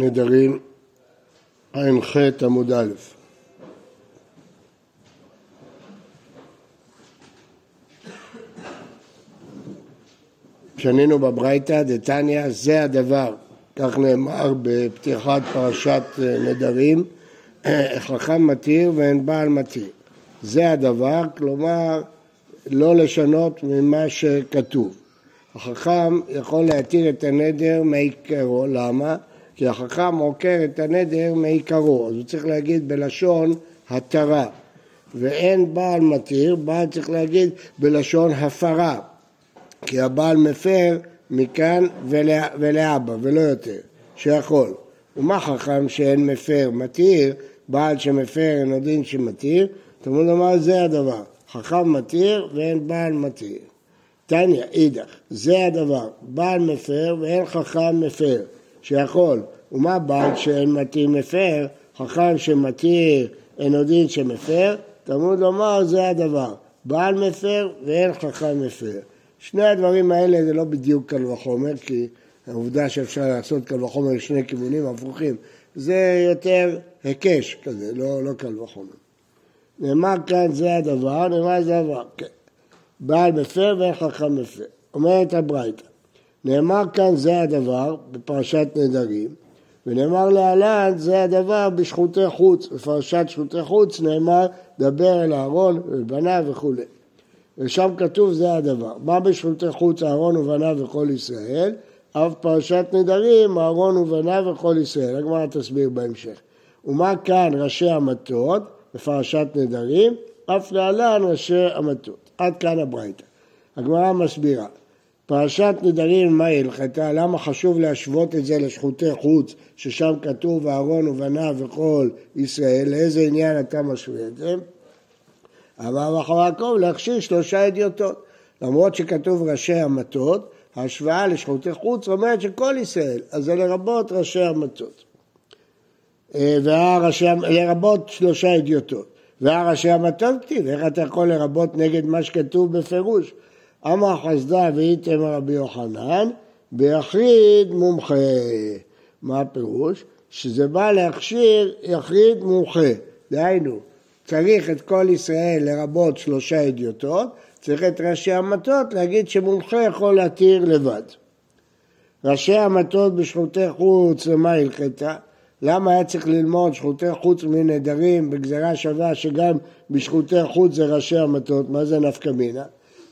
נדרים ע"ח עמוד א'. שנינו בברייתא דתניא זה הדבר, כך נאמר בפתיחת פרשת נדרים, חכם מתיר ואין בעל מתיר. זה הדבר, כלומר לא לשנות ממה שכתוב. החכם יכול להתיר את הנדר מעיקרו, למה? כי החכם עוקר את הנדר מעיקרו, אז הוא צריך להגיד בלשון התרה, ואין בעל מתיר, בעל צריך להגיד בלשון הפרה, כי הבעל מפר מכאן ולאבא ולא יותר, שיכול. ומה חכם שאין מפר מתיר, בעל שמפר אין הדין שמתיר, תמוד אמר זה הדבר, חכם מתיר ואין בעל מתיר. תניא אידך, זה הדבר, בעל מפר ואין חכם מפר, שיכול. ומה בעל שאין מתיר מפר, חכם שמתיר אין הדין שמפר, תמוד אמר זה הדבר, בעל מפר ואין חכם מפר. שני הדברים האלה זה לא בדיוק קל וחומר, כי העובדה שאפשר לעשות קל וחומר לשני כיוונים הפוכים, זה יותר היקש כזה, לא קל וחומר. נאמר כאן זה הדבר, נאמר זה הדבר, כן. בעל מפר ואין חכם מפר. אומרת הברייתא, נאמר כאן זה הדבר בפרשת נדרים, ונאמר להלן זה הדבר בשחוטי חוץ, בפרשת שחוטי חוץ נאמר דבר אל אהרון ובניו וכו'. ושם כתוב זה הדבר, מה בשחוטי חוץ אהרון ובניו וכל ישראל, אף פרשת נדרים אהרון ובניו וכל ישראל, הגמרא תסביר בהמשך. ומה כאן ראשי המטות בפרשת נדרים, אף להלן ראשי המטות. עד כאן הברייתא. הגמרא מסבירה, פרשת נדרים מה הלכתה, למה חשוב להשוות את זה לשחוטי חוץ, ששם כתוב אהרון ובניו וכל ישראל, לאיזה עניין אתה משווה את זה? אבל אחר עקוב להכשיר שלושה אדיוטות. למרות שכתוב ראשי המטות, ההשוואה לשחוטי חוץ אומרת שכל ישראל, אז זה לרבות ראשי המטות. לרבות שלושה אדיוטות. והראשי המטות כתיב, איך אתה יכול לרבות נגד מה שכתוב בפירוש? אמר חסדא והייתם רבי יוחנן, ביחיד מומחה. מה הפירוש? שזה בא להכשיר יחיד מומחה. דהיינו. צריך את כל ישראל לרבות שלושה אדיוטות, צריך את ראשי המטות להגיד שמומחה יכול להתיר לבד. ראשי המטות בשחוטי חוץ למה הלכתה? למה היה צריך ללמוד שחוטי חוץ מנדרים בגזרה שווה שגם בשחוטי חוץ זה ראשי המטות? מה זה נפקא מינה?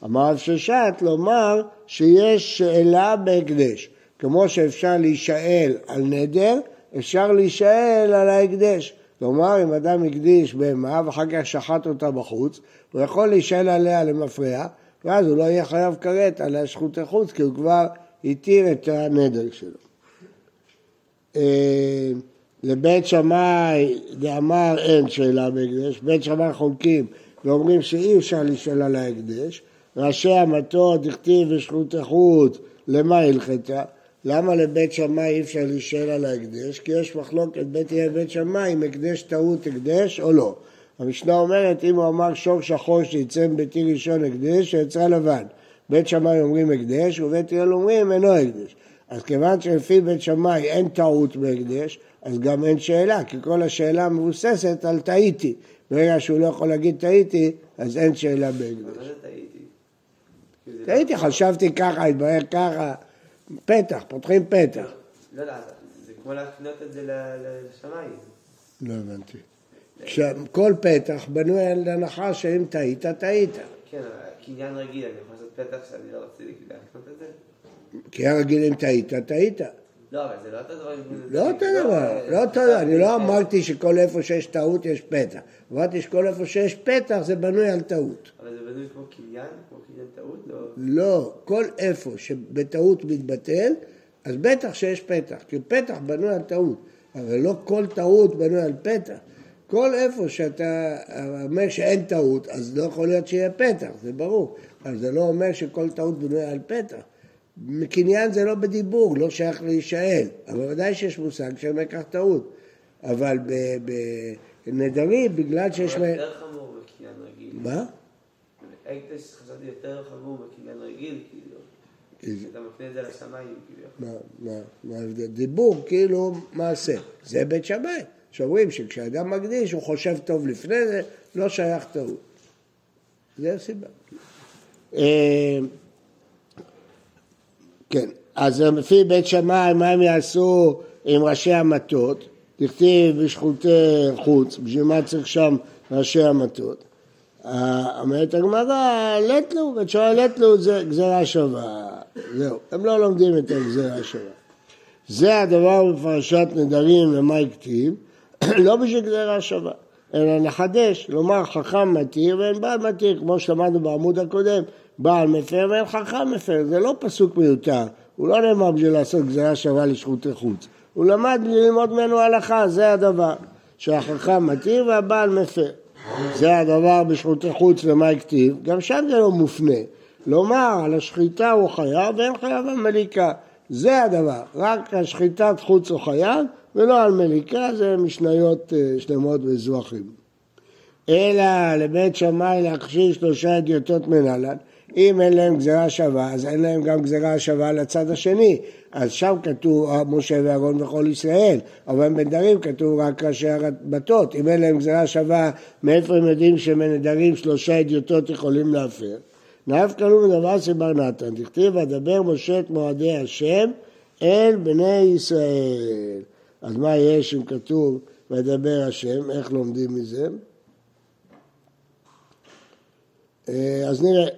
אמר ששת לומר שיש שאלה בהקדש. כמו שאפשר להישאל על נדר, אפשר להישאל על ההקדש. כלומר, אם אדם הקדיש בהמה ואחר כך שחט אותה בחוץ, הוא יכול להישאל עליה למפרע, ואז הוא לא יהיה חייב כרת על השחוטי חוץ, כי הוא כבר התיר את הנדר שלו. לבית שמאי דאמר אין שאלה בהקדש, בית שמאי חולקים ואומרים שאי אפשר להישאל על ההקדש, ראשי המטות הכתיב ושחוטי חוץ, למה הלכתה? למה לבית שמאי אי אפשר להישאל על ההקדש? כי יש מחלוקת בית שמאי אם הקדש טעות הקדש או לא. המשנה אומרת, אם הוא אמר שור שחוש שיצא מביתי ראשון הקדש, שיצא לבן. בית שמאי אומרים הקדש, ובית הלל אומרים אינו הקדש. אז כיוון שלפי בית שמאי אין טעות בהקדש, אז גם אין שאלה, כי כל השאלה מבוססת על טעיתי. ברגע שהוא לא יכול להגיד טעיתי, אז אין שאלה בהקדש. טעיתי, חשבתי ככה, התברר ככה. פתח, פותחים פתח. לא, זה כמו להפנות את זה לשמיים. לא הבנתי. כל פתח בנוי על הנחה שאם טעית, טעית. כן, קניין רגיל, אני יכול לעשות פתח שאני לא רוצה להפנות את זה. קניין רגיל אם טעית, טעית. לא, אבל זה לא אותו דבר. לא אותו דבר, לא אותו דבר. אני לא אמרתי שכל איפה שיש טעות יש פתח. אמרתי שכל איפה שיש פתח זה בנוי על טעות. אבל זה בנוי כמו קניין? כמו קניין טעות? לא, כל איפה שבטעות מתבטל, אז בטח שיש פתח. כי פתח בנוי על טעות. אבל לא כל טעות בנוי על פתח. כל איפה שאתה אומר שאין טעות, אז לא יכול להיות שיהיה פתח, זה ברור. אבל זה לא אומר שכל טעות בנוי על פתח. קניין זה לא בדיבור, לא שייך להישאל, אבל ודאי שיש מושג שאני אקח טעות, אבל בנדרים, בגלל שיש... אבל יותר חמור בקניין רגיל. מה? אקדש חשבתי יותר חמור בקניין רגיל, כאילו. אתה מפנה את זה לשמיים. מה ההבדל? דיבור כאילו מעשה. זה בית שמאי. שאומרים שכשאדם מקדיש הוא חושב טוב לפני זה, לא שייך טעות. זה הסיבה. כן, אז לפי בית שמאי, מה הם יעשו עם ראשי המטות? תכתיב בשכותי חוץ, בשביל מה צריך שם ראשי המטות? אומרת הגמרא, לטלו, בית שמאי לטלו זה גזירה שווה. זהו, הם לא לומדים את הגזירה שווה. זה הדבר בפרשת נדרים למה הכתיב, לא בשביל גזירה שווה. אלא נחדש, לומר חכם מתיר ואין בעל מתיר, כמו שלמדנו בעמוד הקודם, בעל מפר ואין חכם מפר, זה לא פסוק מיותר, הוא לא נאמר בשביל לעשות גזירה שווה לשכותי חוץ, הוא למד בשביל ללמוד ממנו הלכה, זה הדבר, שהחכם מתיר והבעל מפר, זה הדבר בשכותי חוץ למה הכתיב, גם שם זה לא מופנה, לומר על השחיטה הוא חייב ואין חייב על מליקה, זה הדבר, רק השחיטת חוץ הוא חייב, ולא על מליקה, זה משניות שלמות וזוחים. אלא לבית שמאי להכשיר שלושה אדיוטות מנהלן, אם אין להם גזירה שווה, אז אין להם גם גזירה שווה לצד השני. אז שם כתוב משה ואהרון וכל ישראל, אבל בנדרים כתוב רק ראשי הבתות. אם אין להם גזירה שווה, מאיפה הם יודעים שמנדרים שלושה אדיוטות יכולים להפר? נאף כלום דבר סבר נתן, תכתיב, אדבר משה את מועדי השם אל בני ישראל. אז מה יש אם כתוב מדבר השם, איך לומדים מזה? אז נראה,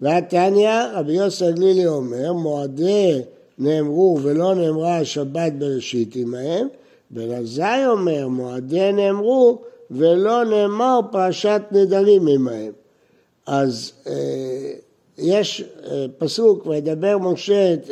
והתניה, רבי יוסי הגלילי אומר, מועדי נאמרו ולא נאמרה השבת בראשית עמהם, ורזי אומר, מועדי נאמרו ולא נאמר פרשת נדרים עמהם. אז יש פסוק, וידבר משה את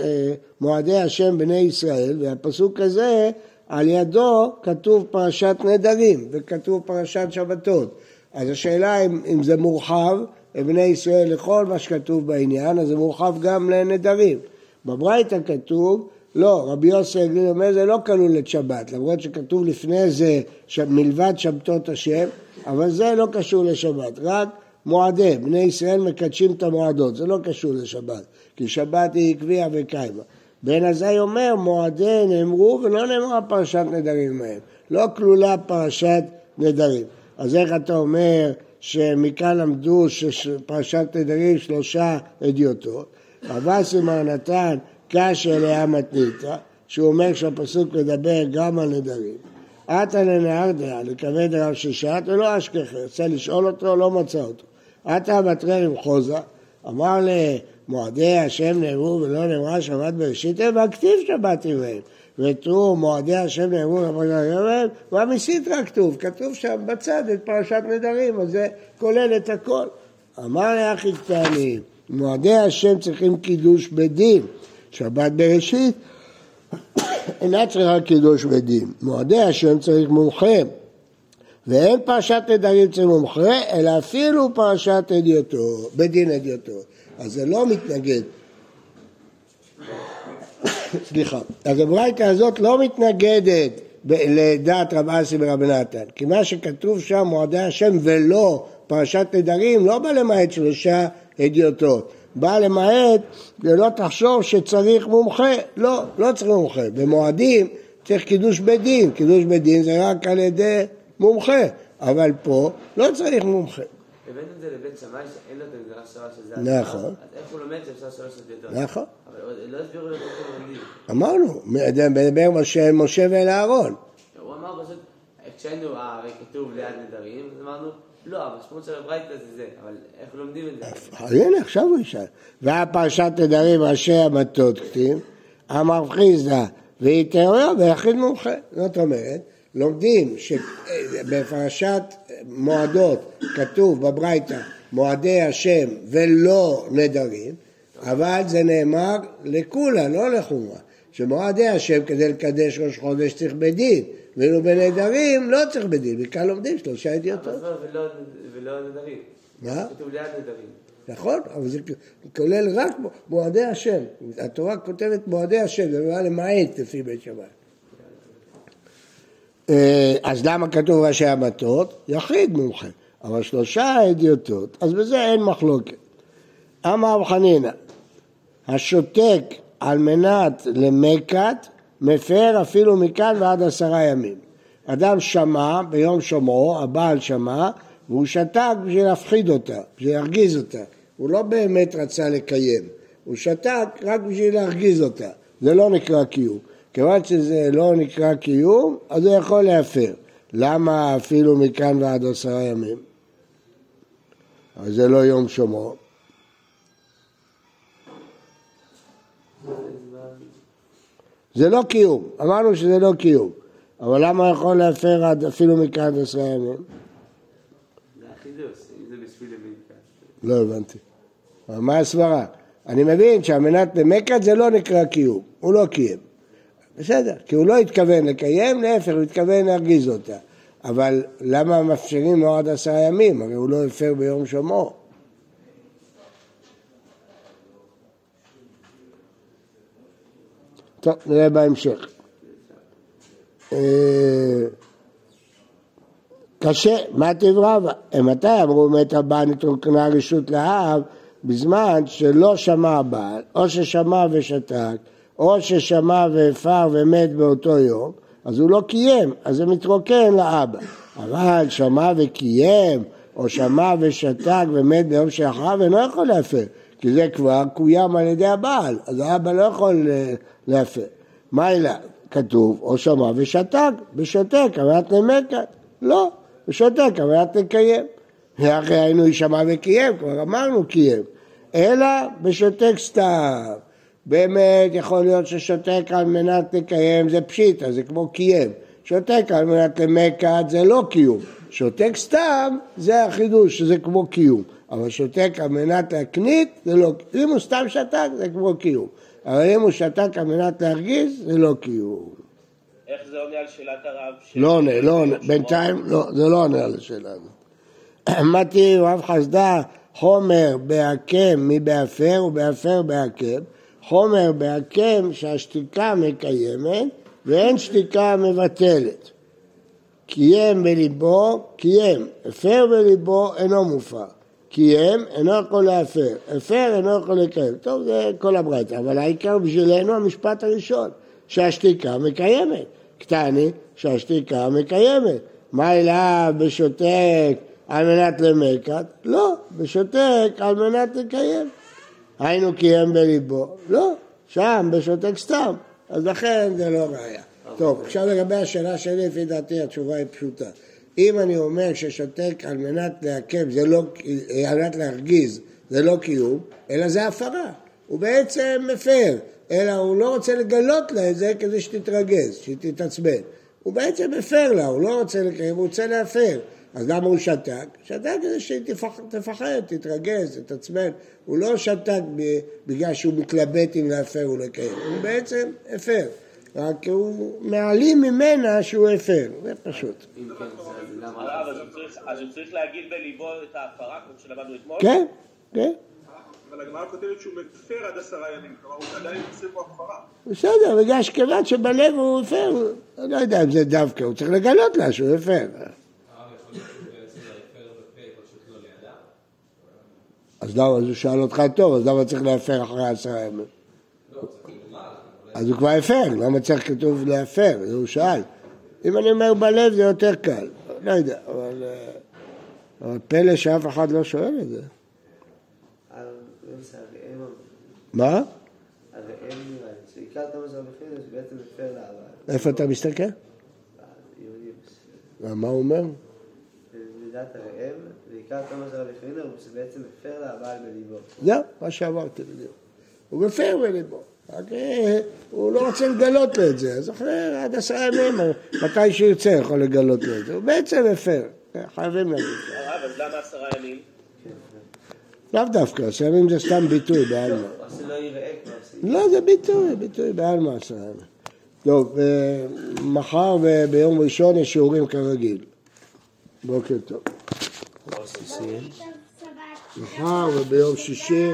מועדי השם בני ישראל, והפסוק הזה על ידו כתוב פרשת נדרים, וכתוב פרשת שבתות. אז השאלה אם זה מורחב, בני ישראל לכל מה שכתוב בעניין, אז זה מורחב גם לנדרים. בברייתא כתוב, לא, רבי יוסי הגלילי אומר, זה לא כלול את שבת, למרות שכתוב לפני זה מלבד שבתות השם, אבל זה לא קשור לשבת, רק מועדי, בני ישראל מקדשים את המועדות, זה לא קשור לשבת, כי שבת היא עקביה וקיימה. בן עזאי אומר, מועדי נאמרו ולא נאמרה פרשת נדרים מהם, לא כלולה פרשת נדרים. אז איך אתה אומר שמכאן למדו שפרשת נדרים שלושה אדיוטות, רבא סמר נתן קש אליה מתניתא, שהוא אומר שהפסוק מדבר גם על נדרים. אתה לנהרדה, לכבד רב ששעת ולא אשכחה, רוצה לשאול אותו, לא מצא אותו. אתה המטרר עם חוזה, אמר למועדי השם נאמרו ולא נאמרה שבת בראשית, והכתיב שבת עמהם. ותראו, מועדי השם נאמרו ולא והמסיתרא כתוב, כתוב שם בצד את פרשת נדרים, אז זה כולל את הכל. אמר לאחי קטני, מועדי השם צריכים קידוש בדין, שבת בראשית, אינה צריכה קידוש בדין. מועדי השם צריך מומחה. ואין פרשת נדרים צריך מומחה, אלא אפילו פרשת אדיוטו, בדין אדיוטו. אז זה לא מתנגד. סליחה. אז הברייתא הזאת לא מתנגדת לדעת רב אסי ברבי נתן. כי מה שכתוב שם מועדי השם ולא פרשת נדרים, לא בא למעט שלושה אדיוטות. בא למעט, ולא תחשוב שצריך מומחה, לא צריך מומחה, במועדים צריך קידוש בדין, קידוש בדין זה רק על ידי מומחה, אבל פה לא צריך מומחה. הבאנו את זה לבית שמאי שאין לו את הגזירה שווה שזה... נכון. אז איך הוא לומד שאפשר שלוש אדיוטות? נכון. אבל לא הסבירו לו את זה לומדים. אמרנו, מדבר משה ואל אהרון. הוא אמר פשוט, כשהיינו כתוב ליד נדרים, אמרנו, לא, המשמעות של הברייתא זה זה, אבל איך לומדים את זה? הנה, עכשיו הוא ישאל. והפרשת נדרים ראשי המטות כתיב, אמר רב חיסדא, והיא תיאוריה ויחיד מומחה. זאת אומרת, לומדים שבפרשת מועדות כתוב בברייתא מועדי השם ולא נדרים, אבל זה נאמר לכולה, לא לחומרה. שמועדי השם כדי לקדש ראש חודש צריך בדין, ואילו בנדרים לא צריך בדין, וכאן לומדים שלושה אדיוטות. אבל זה ולא נדרים. מה? כתוב ליד נדרים. נכון, אבל זה כולל רק מועדי השם. התורה כותבת מועדי השם, זה בא למעט לפי בית שמאי. אז למה כתוב ראשי המטות? יחיד מומחה, אבל שלושה אדיוטות, אז בזה אין מחלוקת. אמר רב חנינא, השותק על מנת למקת, מפר אפילו מכאן ועד 10 ימים. אדם שמע ביום שומעו, הבעל שמע, והוא שתק בשביל להפחיד אותה, בשביל להרגיז אותה. הוא לא באמת רצה לקיים, הוא שתק רק בשביל להרגיז אותה. זה לא נקרא קיום. כיוון שזה לא נקרא קיום, אז הוא יכול להפר. למה אפילו מכאן ועד 10 ימים? אז זה לא יום שומעו. זה לא קיום, אמרנו שזה לא קיום. אבל למה יכול להפר עד אפילו מכאן עד 10 ימים? לא הבנתי. מה הסברה? אני מבין שהמנת במקד זה לא נקרא קיום, הוא לא קיים. בסדר, כי הוא לא התכוון לקיים, להפך, הוא התכוון להרגיז אותה. אבל למה מפשרים לו עד 10 ימים? הרי הוא לא הפר ביום שומעו. טוב, נראה בהמשך. קשה, מה תברבה? מתי אמרו מת הבעל נתרוקנה רשות לאב? בזמן שלא שמע הבעל, או ששמע ושתק, או ששמע והפר ומת באותו יום, אז הוא לא קיים, אז זה מתרוקן לאבא. אבל שמע וקיים, או שמע ושתק ומת ביום שאחריו, אינו יכול להפר, כי זה כבר קוים על ידי הבעל, אז האבא לא יכול להפר. מה אלא? כתוב, או שמע ושתק, בשתק, אבל את נמקת. לא, בשתק, אבל את נקיים. ואחרי היינו ישמע וקיים, כבר אמרנו קיים. אלא בשתק סתם. באמת יכול להיות ששותק על מנת לקיים זה פשיטה, זה כמו קיים. שותק על מנת למקד זה לא קיום. שותק סתם זה החידוש, זה כמו קיום. אבל שותק על מנת להקנית זה לא קיום. אם הוא סתם שתק זה כמו קיום. אבל אם הוא שתק על מנת להרגיז זה לא קיום. איך זה עונה על שאלת הרב? לא עונה, לא עונה. בינתיים זה לא עונה על השאלה הזאת. אמרתי רב חסדא, חומר בהקם מבהפר ובהפר בהקם. חומר בהקם שהשתיקה מקיימת ואין שתיקה מבטלת. קיים בליבו, קיים. הפר בליבו אינו מופר. קיים אינו יכול להפר. הפר אינו יכול לקיים. טוב, זה כל הברייתא. אבל העיקר בשבילנו המשפט הראשון, שהשתיקה מקיימת. קטני, שהשתיקה מקיימת. מה אלא בשותק על מנת למקת? לא, בשותק על מנת לקיים. היינו קיים בליבו, לא, שם בשותק סתם, אז לכן זה לא ראייה. טוב, עכשיו לגבי השאלה שלי, לפי דעתי התשובה היא פשוטה. אם אני אומר ששותק על מנת לעכב, זה לא, על מנת להרגיז, זה לא קיום, אלא זה הפרה, הוא בעצם מפר, אלא הוא לא רוצה לגלות לה את זה כדי שתתרגז, שתתעצבן. הוא בעצם מפר לה, הוא לא רוצה לקיים, הוא רוצה להפר. אז למה הוא שתק? שתק כדי שהיא תפחד, תתרגז, תתעצבן. הוא לא שתק בגלל שהוא מתלבט עם להפר ולקיים. הוא בעצם הפר. רק הוא מעלים ממנה שהוא הפר. זה פשוט. אז הוא צריך להגיד בליבו את ההפרה, כמו שלמדנו אתמול? כן, כן. אבל הגמרא כותבת שהוא מפר עד 10 ימים. כלומר, הוא עדיין יוצא פה הפרה. בסדר, בגלל שכיוון שבלב הוא הפר. אני לא יודע אם זה דווקא. הוא צריך לגלות לה שהוא הפר. אז הוא שאל אותך טוב, אז למה צריך להפר אחרי 10 ימים? אז הוא כבר הפר, למה צריך כתוב להפר? הוא שאל. אם אני אומר בלב זה יותר קל, לא יודע, אבל פלא שאף אחד לא שואל את זה. מה? איפה אתה מסתכל? מה הוא אומר? מידת הרעב, ועיקר כמה זה רבי חנינא, הוא שבעצם מפר לבעל בליבו. זהו, מה שאמרתי בדיוק. הוא מפר בליבו. הוא לא רוצה לגלות לו את זה, אז אחרי עד 10 ימים, מתי שירצה יכול לגלות לו את זה. הוא בעצם מפר, חייבים להגיד. הרב, אז למה 10 ימים? לאו דווקא, 10 ימים זה סתם ביטוי בעלמא. לא, זה ביטוי, ביטוי בעלמא 10 ימים. טוב, מחר וביום ראשון יש שיעורים כרגיל. בוקר טוב. מחר וביום שישי